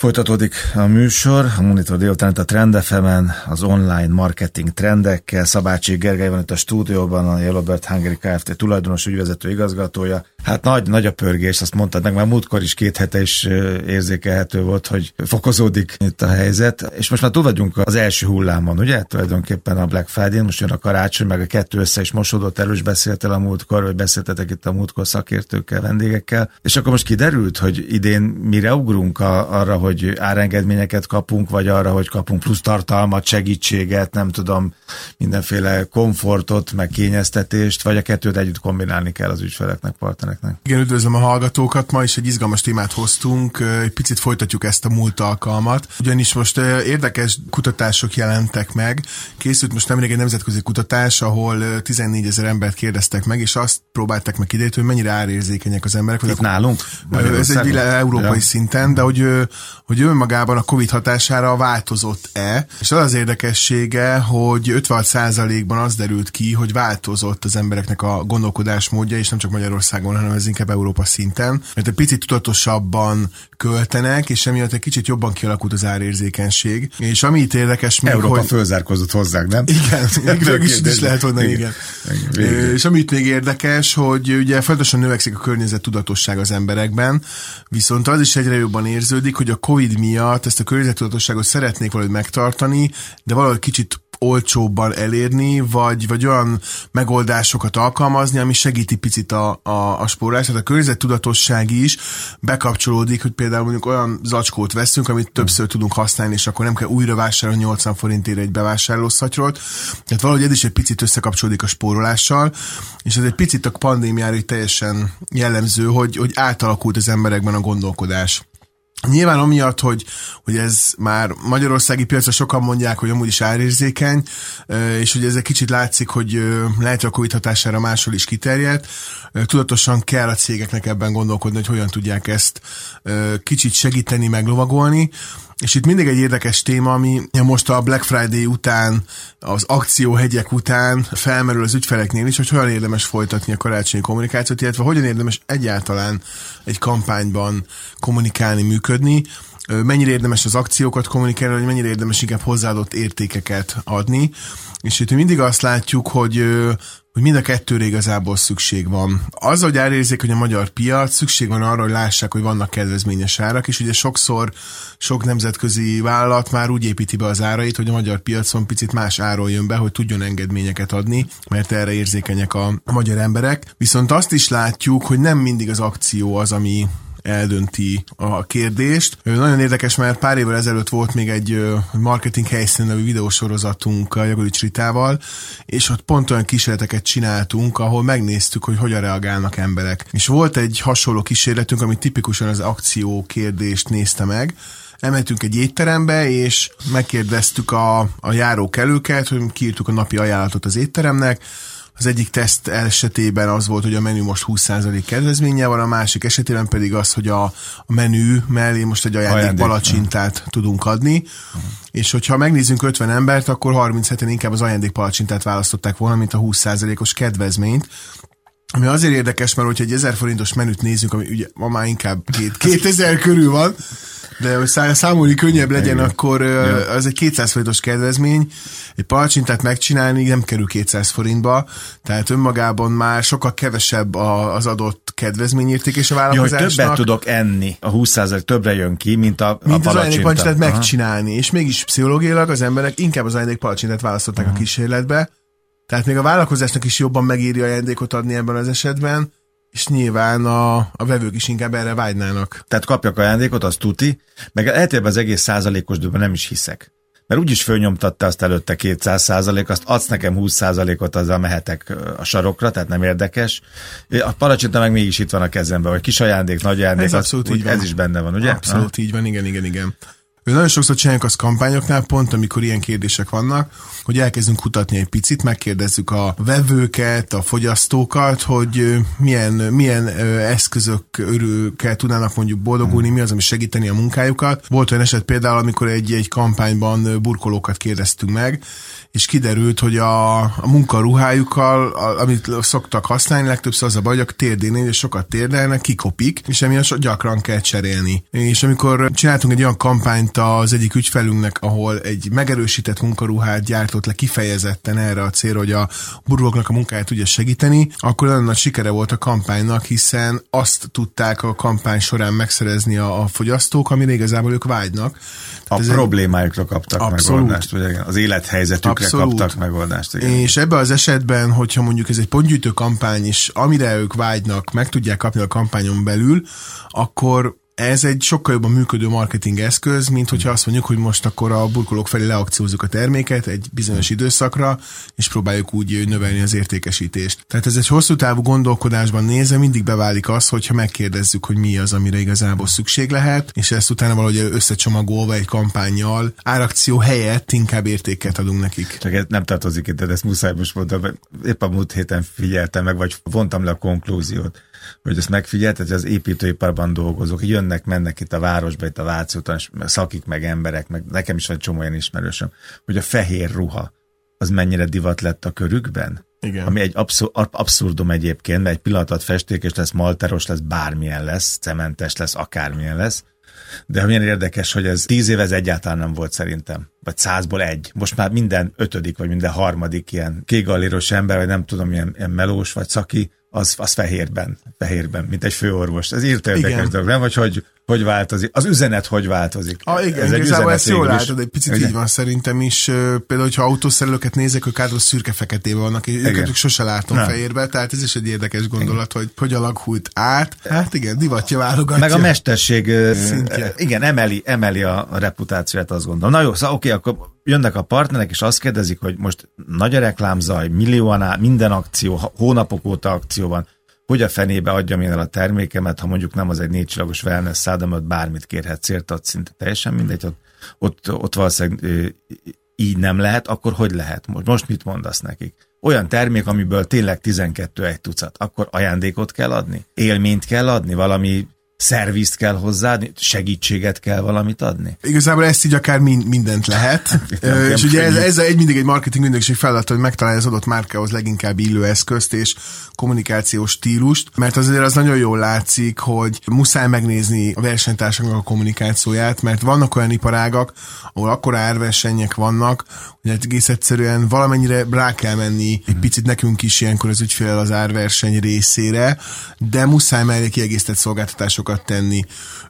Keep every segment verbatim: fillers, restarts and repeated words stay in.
Folytatódik a műsor, a Monitor délután a Trend ef emen, az online marketing trendekkel. Szabácsi Gergely van itt a stúdióban, a Robert Hungary Kft. Tulajdonos, ügyvezető igazgatója. Hát nagy, nagy a pörgés, azt mondtad meg, már múltkor is két hete is érzékelhető volt, hogy fokozódik itt a helyzet. És most már túl vagyunk az első hullámon, ugye? Tulajdonképpen a Black Friday, most jön a karácsony, meg a kettő össze is mosodott, erről is beszéltél a múltkor, vagy beszéltetek itt a múltkor szakértőkkel, vendégekkel. És akkor most kiderült, hogy idén mire ugrunk a, arra, hogy hogy árengedményeket kapunk, vagy arra, hogy kapunk plusz tartalmat, segítséget, nem tudom, mindenféle komfortot, meg kényeztetést, vagy a kettőt együtt kombinálni kell az ügyfeleknek, partnereknek. Igen, üdvözlöm a hallgatókat, ma is egy izgalmas témát hoztunk, egy picit folytatjuk ezt a múlt alkalmat, ugyanis most érdekes kutatások jelentek meg, készült most nemrég egy nemzetközi kutatás, ahol tizennégy ezer embert kérdeztek meg, és azt próbálták meg kideríteni, hogy mennyire árérzékenyek az emberek. Itt nálunk? Ez egy világ európai ja. szinten, de hogy hogy önmagában a COVID hatására változott-e, és az az érdekessége, hogy ötvenhat százalékban az derült ki, hogy változott az embereknek a gondolkodásmódja, és nem csak Magyarországon, hanem ez inkább Európa szinten, mert egy picit tudatosabban költenek, és emiatt egy kicsit jobban kialakult az árérzékenység. És ami itt érdekes még, Európa hogy... fölzárkozott hozzánk, nem? Igen, végül is, is lehet mondani, igen. igen. És ami itt még érdekes, hogy ugye folyamatosan növekszik a környezet tudatosság az emberekben, viszont az is egyre jobban érződik, hogy a COVID miatt ezt a környezettudatosságot szeretnék valahogy megtartani, de valahogy kicsit olcsóbban elérni, vagy, vagy olyan megoldásokat alkalmazni, ami segíti picit a, a, a spórást. Tehát a környezettudatosság is bekapcsolódik, hogy például mondjuk olyan zacskót veszünk, amit többször tudunk használni, és akkor nem kell újra vásárolni nyolcvan forintért egy bevásárlószatyrót. Tehát valahogy ez is egy picit összekapcsolódik a spórolással, és ez egy picit a pandémiára teljesen jellemző, hogy, hogy átalakult az emberekben a gondolkodás. Nyilván amiatt, hogy, hogy ez már magyarországi piacra sokan mondják, hogy amúgy is árérzékeny, és hogy ez egy kicsit látszik, hogy lehet, hogy a COVID hatására máshol is kiterjedt. Tudatosan kell a cégeknek ebben gondolkodni, hogy hogyan tudják ezt kicsit segíteni, meglovagolni. És itt mindig egy érdekes téma, ami most a Black Friday után, az akcióhegyek után felmerül az ügyfeleknél is, hogy hogyan érdemes folytatni a karácsonyi kommunikációt, illetve hogyan érdemes egyáltalán egy kampányban kommunikálni, működni, mennyire érdemes az akciókat kommunikálni, vagy mennyire érdemes inkább hozzáadott értékeket adni. És itt mindig azt látjuk, hogy hogy mind a kettőre igazából szükség van. Az, hogy elérzék, hogy a magyar piac, szükség van arra, hogy lássák, hogy vannak kedvezményes árak, és ugye sokszor sok nemzetközi vállalat már úgy építi be az árait, hogy a magyar piacon picit más áron jön be, hogy tudjon engedményeket adni, mert erre érzékenyek a magyar emberek. Viszont azt is látjuk, hogy nem mindig az akció az, ami eldönti a kérdést. Nagyon érdekes, mert pár évvel ezelőtt volt még egy marketing helyszín nevű videósorozatunk a Jagodics Ritával, és ott pont olyan kísérleteket csináltunk, ahol megnéztük, hogy hogyan reagálnak emberek. És volt egy hasonló kísérletünk, amit tipikusan az akció kérdést nézte meg. Elmentünk egy étterembe, és megkérdeztük a, a járókelőket, hogy kiírtuk a napi ajánlatot az étteremnek. Az egyik teszt esetében az volt, hogy a menü most húsz százalék kedvezménnyel van, a másik esetében pedig az, hogy a, a menü mellé most egy ajándék, ajándék palacsintát nem. tudunk adni, uh-huh. és hogyha megnézzünk ötven embert, akkor harmincheten inkább az ajándék palacsintát választották volna, mint a húsz százalékos kedvezményt. Ami azért érdekes, mert hogyha egy ezer forintos menüt nézzünk, ami ugye ma már inkább kétezer körül van, de hogy számolni könnyebb legyen, igen. akkor az egy kétszáz forintos kedvezmény. Egy palacsintát megcsinálni nem kerül kétszáz forintba, tehát önmagában már sokkal kevesebb az adott kedvezményérték és a vállalkozásnak. Jó, hogy többet tudok enni, a húsz százalék többre jön ki, mint a, mint a palacsintát. Mint az palacsintát megcsinálni, és mégis pszichológiailag az emberek inkább az ajándék palacsintát választották Aha. a kísérletbe, tehát még a vállalkozásnak is jobban megéri ajándékot adni ebben az esetben, és nyilván a, a vevők is inkább erre vágynának. Tehát kapjak ajándékot, az tuti, meg eltérben az egész százalékos dőben nem is hiszek. Mert úgyis fölnyomtatta azt előtte kétszáz százalék, azt adsz nekem húsz százalékot, azzal mehetek a sarokra, tehát nem érdekes. A palacsinta meg mégis itt van a kezemben, vagy kis ajándék, nagy ajándék, ez, az, úgy, ez is benne van, ugye? Abszolút ha? Így van, igen, igen, igen. De nagyon sokszor csináljuk az kampányoknál, pont amikor ilyen kérdések vannak, hogy elkezdünk kutatni egy picit, megkérdezzük a vevőket, a fogyasztókat, hogy milyen, milyen eszközök örülkel tudnának mondjuk boldogulni, mi az, ami segíteni a munkájukat. Volt olyan eset például, amikor egy, egy kampányban burkolókat kérdeztünk meg, és kiderült, hogy a, a munkaruhájukkal, a, amit szoktak használni, legtöbbször az a baj, hogy a térdénél, és sokat térdelnek, kikopik, és emiatt gyakran kell cserélni. És amikor csináltunk egy olyan kampányt az egyik ügyfelünknek, ahol egy megerősített munkaruhát gyártott le kifejezetten erre a célra, hogy a burkolóknak a munkáját tudja segíteni, akkor nagyon nagy sikere volt a kampánynak, hiszen azt tudták a kampány során megszerezni a, a fogyasztók, amire igazából ők vágynak. Tehát a problémájukra kaptak abszolút megoldást, vagy az élethelyzetükre abszolút kaptak megoldást. Igen. És ebben az esetben, hogyha mondjuk ez egy pontgyűjtő kampány is, amire ők vágynak, meg tudják kapni a kampányon belül, akkor ez egy sokkal jobban működő marketing eszköz, mint hogyha azt mondjuk, hogy most akkor a burkolók felé leakciózzuk a terméket egy bizonyos időszakra, és próbáljuk úgy növelni az értékesítést. Tehát ez egy hosszú távú gondolkodásban nézve mindig beválik az, hogyha megkérdezzük, hogy mi az, amire igazából szükség lehet, és ezt utána valahogy összecsomagolva egy kampánnyal, árakció helyett inkább értéket adunk nekik. Csak ez nem tartozik itt, de ezt muszáj most mondom, épp a múlt héten figyeltem meg, vagy vontam le a konklúziót, hogy ezt megfigyelted, hogy az építőiparban dolgozók jönnek, mennek itt a városba, itt a Váci úton, és szakik meg emberek, meg nekem is van csomó olyan ismerősöm, hogy a fehér ruha, az mennyire divat lett a körükben? Igen. Ami egy abszur- abszurdum egyébként, mert egy pillanat alatt festékes lesz, malteros lesz, bármilyen lesz, cementes lesz, akármilyen lesz. De milyen érdekes, hogy ez tíz éve ez egyáltalán nem volt szerintem, vagy százból egy. Most már minden ötödik, vagy minden harmadik ilyen kékgalléros ember, vagy nem tudom, ilyen, ilyen melós, vagy szaki, az, az fehérben, fehérben, mint egy főorvos. Ez írta érdekes dolog, nem? Vagy hogy, hogy változik? Az üzenet hogy változik? Ah, igen, ez igazából ezt jól látod, egy picit igen. Így van szerintem is. Például, hogyha autószerelőket nézek, ők általában szürke-feketében vannak, és őket sose látom nem fehérbe, tehát ez is egy érdekes gondolat, igen, hogy hogy alakult át. Hát igen, divatja válogatja. Meg a mesterség szintje. Igen, emeli, emeli a reputációt, azt gondolom. Na jó, szóval oké, okay, akkor jönnek a partnerek, és azt kérdezik, hogy most nagy a reklámzaj, millióan áll, minden akció, hónapok óta akció van, hogy a fenébe adjam én el a termékemet, ha mondjuk nem az egy négycsillagos wellness szád, amelyet bármit kérhetsz érte, ott szinte teljesen mindegy, ott, ott, ott valószínűleg így nem lehet, akkor hogy lehet? Most, most mit mondasz nekik? Olyan termék, amiből tényleg tizenkettő egy tucat, akkor ajándékot kell adni? Élményt kell adni? Valami szervizt kell hozzáadni, segítséget kell valamit adni? Igazából ezt így akár mindent lehet. Ö, és ugye ez, ez egy, mindig egy marketing ügynökség feladata, hogy megtalálja az adott márkához leginkább illő eszközt és kommunikációs stílust, mert azért az nagyon jól látszik, hogy muszáj megnézni a versenytársaknak a kommunikációját, mert vannak olyan iparágak, ahol akkora árversenyek vannak, hogy egész egyszerűen valamennyire rá kell menni egy picit nekünk is ilyenkor az ügyfél az árverseny részére, de muszáj mellé kiegészített szolgáltatásokat tenni.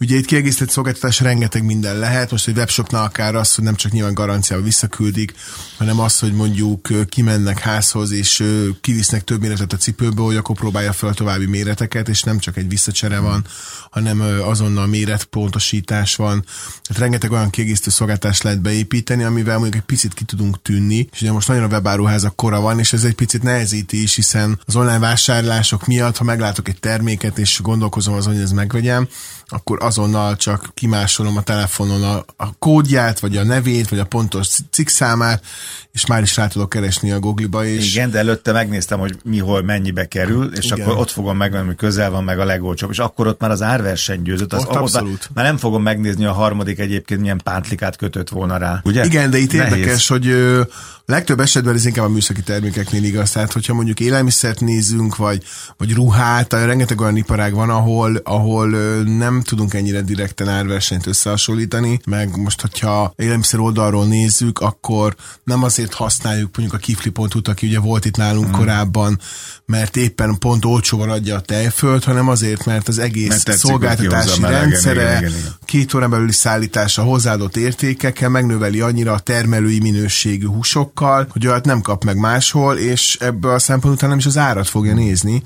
Ugye itt kiegészített szolgáltatás rengeteg minden lehet, most egy webshopnál akár az, hogy nem csak nyilván garanciával visszaküldik, hanem az, hogy mondjuk kimennek házhoz, és kivisznek több méretet a cipőből, hogy akkor próbálja fel a további méreteket, és nem csak egy visszacsere van, hanem azonnal méretpontosítás van. Tehát rengeteg olyan kiegészítő szolgáltatást lehet beépíteni, amivel mondjuk egy picit ki tudunk tűnni, és ugye most nagyon a webáruházak kora van, és ez egy picit nehezíti is, hiszen az online vásárlások miatt, ha meglátok egy terméket, és gondolkozom azon, hogy ez megvegyem, akkor azonnal csak kimásolom a telefonon a, a kódját, vagy a nevét, vagy a pontos cikkszámát, és már is rá tudok keresni a Google-ba is. Igen, de előtte megnéztem, hogy mi hol mennyibe kerül, és igen, akkor ott fogom megvenni, hogy közel van meg a legolcsóbb, és akkor ott már az árverseny győzött. Az ott abszolút. Már nem fogom megnézni, a harmadik egyébként milyen pántlikát kötött volna rá. Ugye? Igen, de itt nehéz. Érdekes, hogy ö, legtöbb esetben ez inkább a műszaki termékeknél igaz. Tehát, hogyha mondjuk élelmiszert nézünk, vagy, vagy ruhát, rengeteg olyan iparág van, ahol, ahol nem tudunk ennyire direkten árversenyt összehasonlítani, meg most, hogyha élelmiszer oldalról nézzük, akkor nem azért használjuk mondjuk a kiflipontút, aki ugye volt itt nálunk hmm. korábban, mert éppen pont olcsóval adja a tejföld, hanem azért, mert az egész mert tetszik, szolgáltatási rendszere, igen, igen, igen. két órán belüli szállítása hozzáadott értékekkel megnöveli annyira a termelői minőségű húsokkal, hogy olyat nem kap meg máshol, és ebből a szempont után nem is az árat fogja hmm. nézni,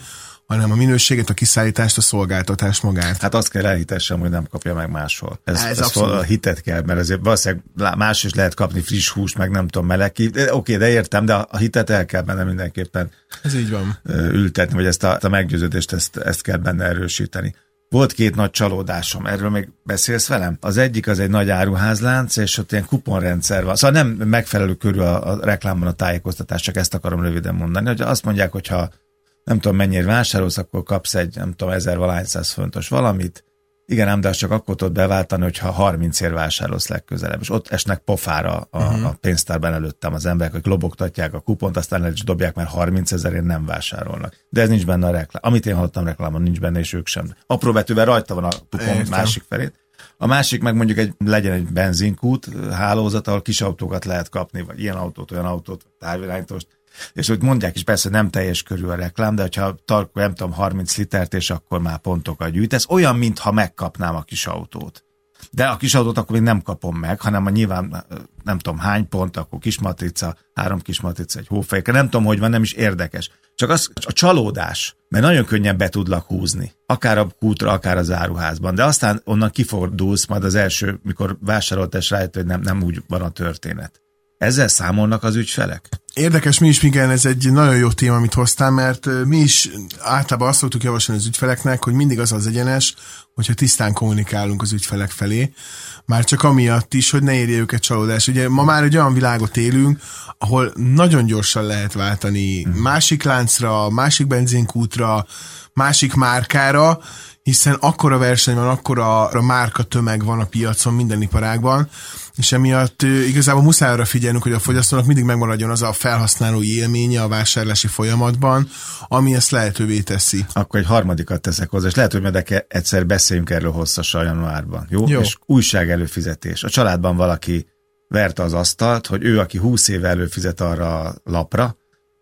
hanem a minőséget, a kiszállítást, a szolgáltatást magát. Hát azt kell elhitessem, hogy nem kapja meg máshol. Ez, ez, ez a hitet kell, mert azért valószínűleg más is lehet kapni friss húst, meg nem tudom, meleg ki. Oké, okay, de értem, de a hitet el kell benne mindenképpen ez így van. Ültetni, vagy ezt a, a meggyőződést, ezt, ezt kell benne erősíteni. Volt két nagy csalódásom, erről még beszélsz velem? Az egyik az egy nagy áruházlánc, és ott ilyen kuponrendszer van. Szóval nem megfelelő körül a, a reklámban a tájékoztatás, csak ezt akarom röviden mondani, hogy azt mondják, hogy ha nem tudom mennyire vásárolsz, akkor kapsz egy, nem tudom, ezer valány száz fontos valamit. Igen, ám, de azt csak akkor tudod beváltani, hogyha harmincért vásárolsz legközelebb. És ott esnek pofára a, uh-huh. a pénztárban előttem az emberek, akik lobogtatják a kupont, aztán el is dobják, mert harmincezerért nem vásárolnak. De ez nincs benne a reklám. Amit én hallottam reklámon, nincs benne, és ők sem. Apró betűvel rajta van a kupon másik felét. A másik meg mondjuk egy, legyen egy benzinkút hálózat, ahol kis autókat lehet kapni, vagy ilyen autót, olyan autót, távirányítást. És úgy mondják is persze, nem teljes körű a reklám, de hogyha tarkó, nem tudom, harminc litert, és akkor már pontokat gyűjtesz. Olyan, mintha megkapnám a kis autót. De a kis autót akkor még nem kapom meg, hanem a nyilván nem tudom hány pont, akkor kis matrica, három kis matrica, egy hófejke, nem tudom, hogy van, nem is érdekes. Csak az a csalódás, mert nagyon könnyen be tudlak húzni, akár a kútra, akár az áruházban, de aztán onnan kifordulsz, majd az első, mikor vásároltál, rájött, hogy nem, nem úgy van a történet. Ezzel számolnak az ügyfelek? Érdekes, mi is, igen, ez egy nagyon jó téma, amit hoztál, mert mi is általában azt szoktuk javasolni az ügyfeleknek, hogy mindig az az egyenes, hogyha tisztán kommunikálunk az ügyfelek felé, már csak amiatt is, hogy ne érje őket csalódás. Ugye ma már egy olyan világot élünk, ahol nagyon gyorsan lehet váltani hmm. másik láncra, másik benzinkútra, másik márkára, hiszen akkora verseny van, akkora márka tömeg van a piacon, minden iparágban, és emiatt igazából muszáj arra figyelnünk, hogy a fogyasztónak mindig megmaradjon az a felhasználói élménye a vásárlási folyamatban, ami ezt lehetővé teszi. Akkor egy harmadikat teszek hozzá, és lehet, hogy meg egyszer beszéljünk erről hosszasan januárban. Jó? Jó. És újság előfizetés. A családban valaki verte az asztalt, hogy ő, aki húsz éve előfizet arra a lapra,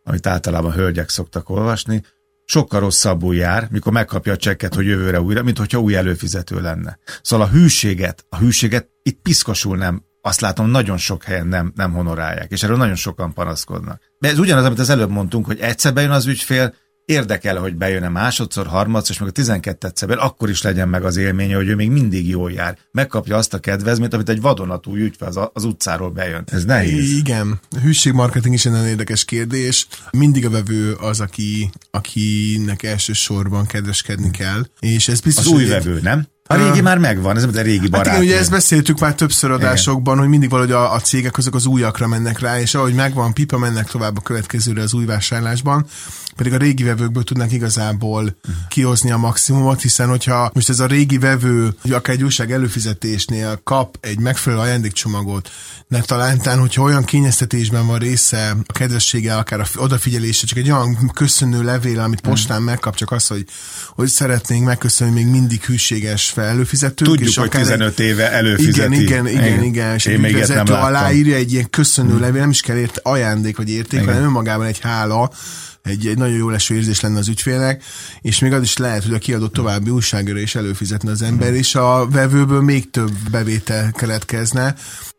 amit általában hölgyek szoktak olvasni, sokkal rosszabbul jár, mikor megkapja a csekket, hogy jövőre újra, mint hogyha új előfizető lenne. Szóval a hűséget, a hűséget itt piszkosul nem, azt látom, nagyon sok helyen nem, nem honorálják, és erről nagyon sokan panaszkodnak. De ez ugyanaz, amit az előbb mondtunk, hogy egyszer bejön az ügyfél, érdekel, hogy bejön-e másodszor, harmadszor, és meg a tizenkettedikben, akkor is legyen meg az élménye, hogy ő még mindig jól jár. Megkapja azt a kedvezményt, amit egy vadonatúj ügyfél az, az utcáról bejön. Ez nehéz. Igen. A hűségmarketing is egy nagyon érdekes kérdés. Mindig a vevő az, aki, akinek elsősorban kedveskedni kell. És ez biztos, az új vevő, nem? A régi már megvan, ez a régi barátnő. Hát igen, ugye ezt beszéltük már többször adásokban, igen, hogy mindig valahogy a, a cégek azok az újakra mennek rá, és ahogy megvan pipa, mennek tovább a következőre az új vásárlásban, pedig a régi vevőkből tudnak igazából kihozni a maximumot, hiszen hogyha most ez a régi vevő, hogy akár egy újság előfizetésnél kap egy megfelelő ajándékcsomagot, de talántán, hogyha olyan kényeztetésben van része a kedvessége, akár a odafigyelése, csak egy olyan köszönő levél, amit postán megkap, csak az, hogy, hogy szeretnénk megköszönni, még mindig hűséges előfizetők. Tudjuk, és hogy tizenöt éve előfizeti. Igen, igen, igen, igen. És én még ilyet nem láttam. Aláírja egy ilyen köszönő hmm. levél, nem is kell érte ajándék vagy érték, hanem önmagában egy hála, egy, egy nagyon jó leső érzés lenne az ügyfélnek, és még az is lehet, hogy a kiadott további újságra is előfizetne az ember, hmm. és a vevőből még több bevétel keletkezne.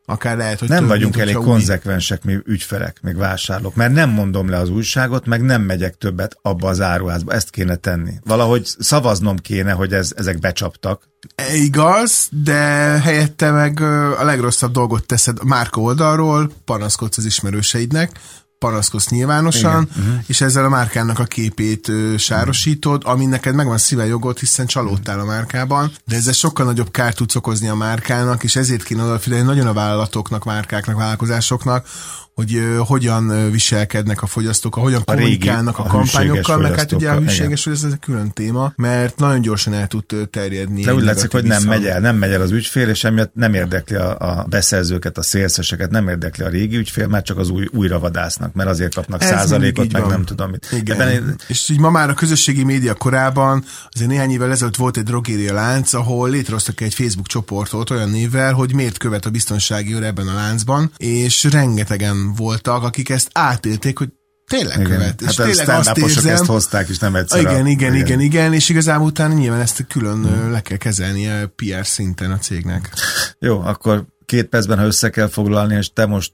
Akár lehet, hogy nem vagyunk elég konzekvensek mi ügyfelek, meg vásárlók, mert nem mondom le az újságot, meg nem megyek többet abba az áruházba. Ezt kéne tenni. Valahogy szavaznom kéne, hogy ez, ezek becsaptak. E, igaz, de helyette meg a legrosszabb dolgot teszed a márka oldalról, panaszkodsz az ismerőseidnek, panaszkodsz nyilvánosan, igen, és ezzel a márkának a képét sárosítod, ami neked megvan szíve jogot, hiszen csalódtál a márkában, de ezzel sokkal nagyobb kárt tudsz okozni a márkának, és ezért kéne odafigyelni nagyon a vállalatoknak, márkáknak, vállalkozásoknak, hogy uh, hogyan viselkednek a fogyasztók, hogyan a kommunikálnak régi, a, a kampányokkal, meg hát ugye a hűséges, hogy ez egy külön téma, mert nagyon gyorsan el tud terjedni. De úgy látszik, hogy nem megy el, nem megy el az ügyfél, és emiatt nem érdekli a, a beszerzőket, a szélszeseket, nem érdekli a régi ügyfél, már csak az új, újra vadásznak, mert azért kapnak ez százalékot, meg van, nem tudom mit. Én... És így ma már a közösségi média korában, azért néhány évvel ezelőtt volt egy drogéria lánc, ahol létrehoztak egy Facebook csoportot olyan névvel, hogy miért követ a biztonsági őr ebben a láncban, és rengetegen voltak, akik ezt átélték, hogy tényleg igen, követ. Hát és tényleg a stand-uposok ezt hozták, és nem egyszer. Igen, a... igen, igen, igen, és igazából utána nyilván ezt külön hmm. le kell kezelnie pé er szinten a cégnek. Jó, akkor két percben, ha össze kell foglalni, és te most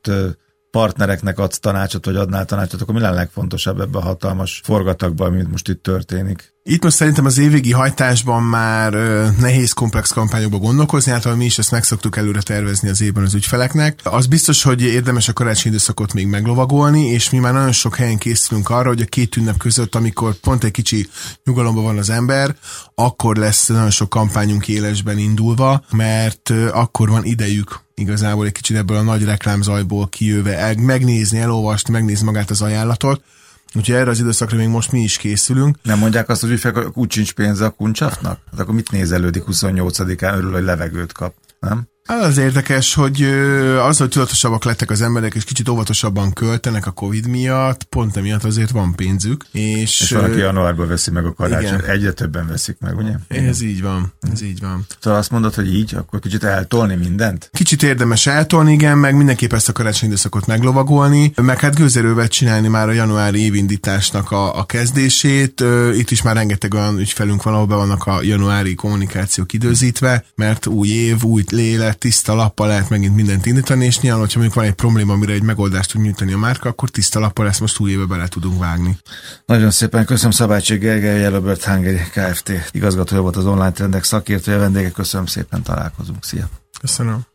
partnereknek adsz tanácsot, vagy adnál tanácsot, akkor mi lenne legfontosabb ebben a hatalmas forgatagban, amit most itt történik? Itt most szerintem az évvégi hajtásban már ö, nehéz komplex kampányokba gondolkozni, általában mi is ezt meg szoktuk előre tervezni az évben az ügyfeleknek. Az biztos, hogy érdemes a karácsonyi időszakot még meglovagolni, és mi már nagyon sok helyen készülünk arra, hogy a két ünnep között, amikor pont egy kicsi nyugalomban van az ember, akkor lesz nagyon sok kampányunk élesben indulva, mert ö, akkor van idejük igazából egy kicsit ebből a nagy reklámzajból kijöve el, megnézni, elolvasni, megnézni magát az ajánlatot. Úgyhogy erre az időszakra még most mi is készülünk. Nem mondják azt, hogy ügyfelek, úgy sincs pénze a kuncsaftnak? Hát akkor mit nézelődik huszonnyolcadikán, örül, hogy levegőt kap, nem? Az érdekes, hogy az, hogy tudatosabbak lettek az emberek, és kicsit óvatosabban költenek a Covid miatt, pont emiatt azért van pénzük. És, és valaki januárban veszi meg a karácsonyt, egyre többen veszik meg, ugye? Ez igen. Így van, ez így van. Tehát azt mondod, hogy így, akkor kicsit eltolni mindent? Kicsit érdemes eltolni, igen, meg mindenképp ezt a karácsonyi időszakot meglovagolni, meg hát gőzerővel csinálni már a januári évindításnak a, a kezdését. Itt is már rengeteg olyan ügyfelünk van, ahol be vannak a januári kommunikációk időzítve, mert új év, új lélek, tiszta lappal lehet megint mindent indítani, és nyilván, hogyha mondjuk van egy probléma, amire egy megoldást tud nyújtani a márka, akkor tiszta lappal ezt most új évbe bele tudunk vágni. Nagyon szépen köszönöm Szabácsi Gergely, Robert Hungary Kft. Igazgatója volt, az online trendek szakértője, vendége, köszönöm szépen, találkozunk, szia! Köszönöm!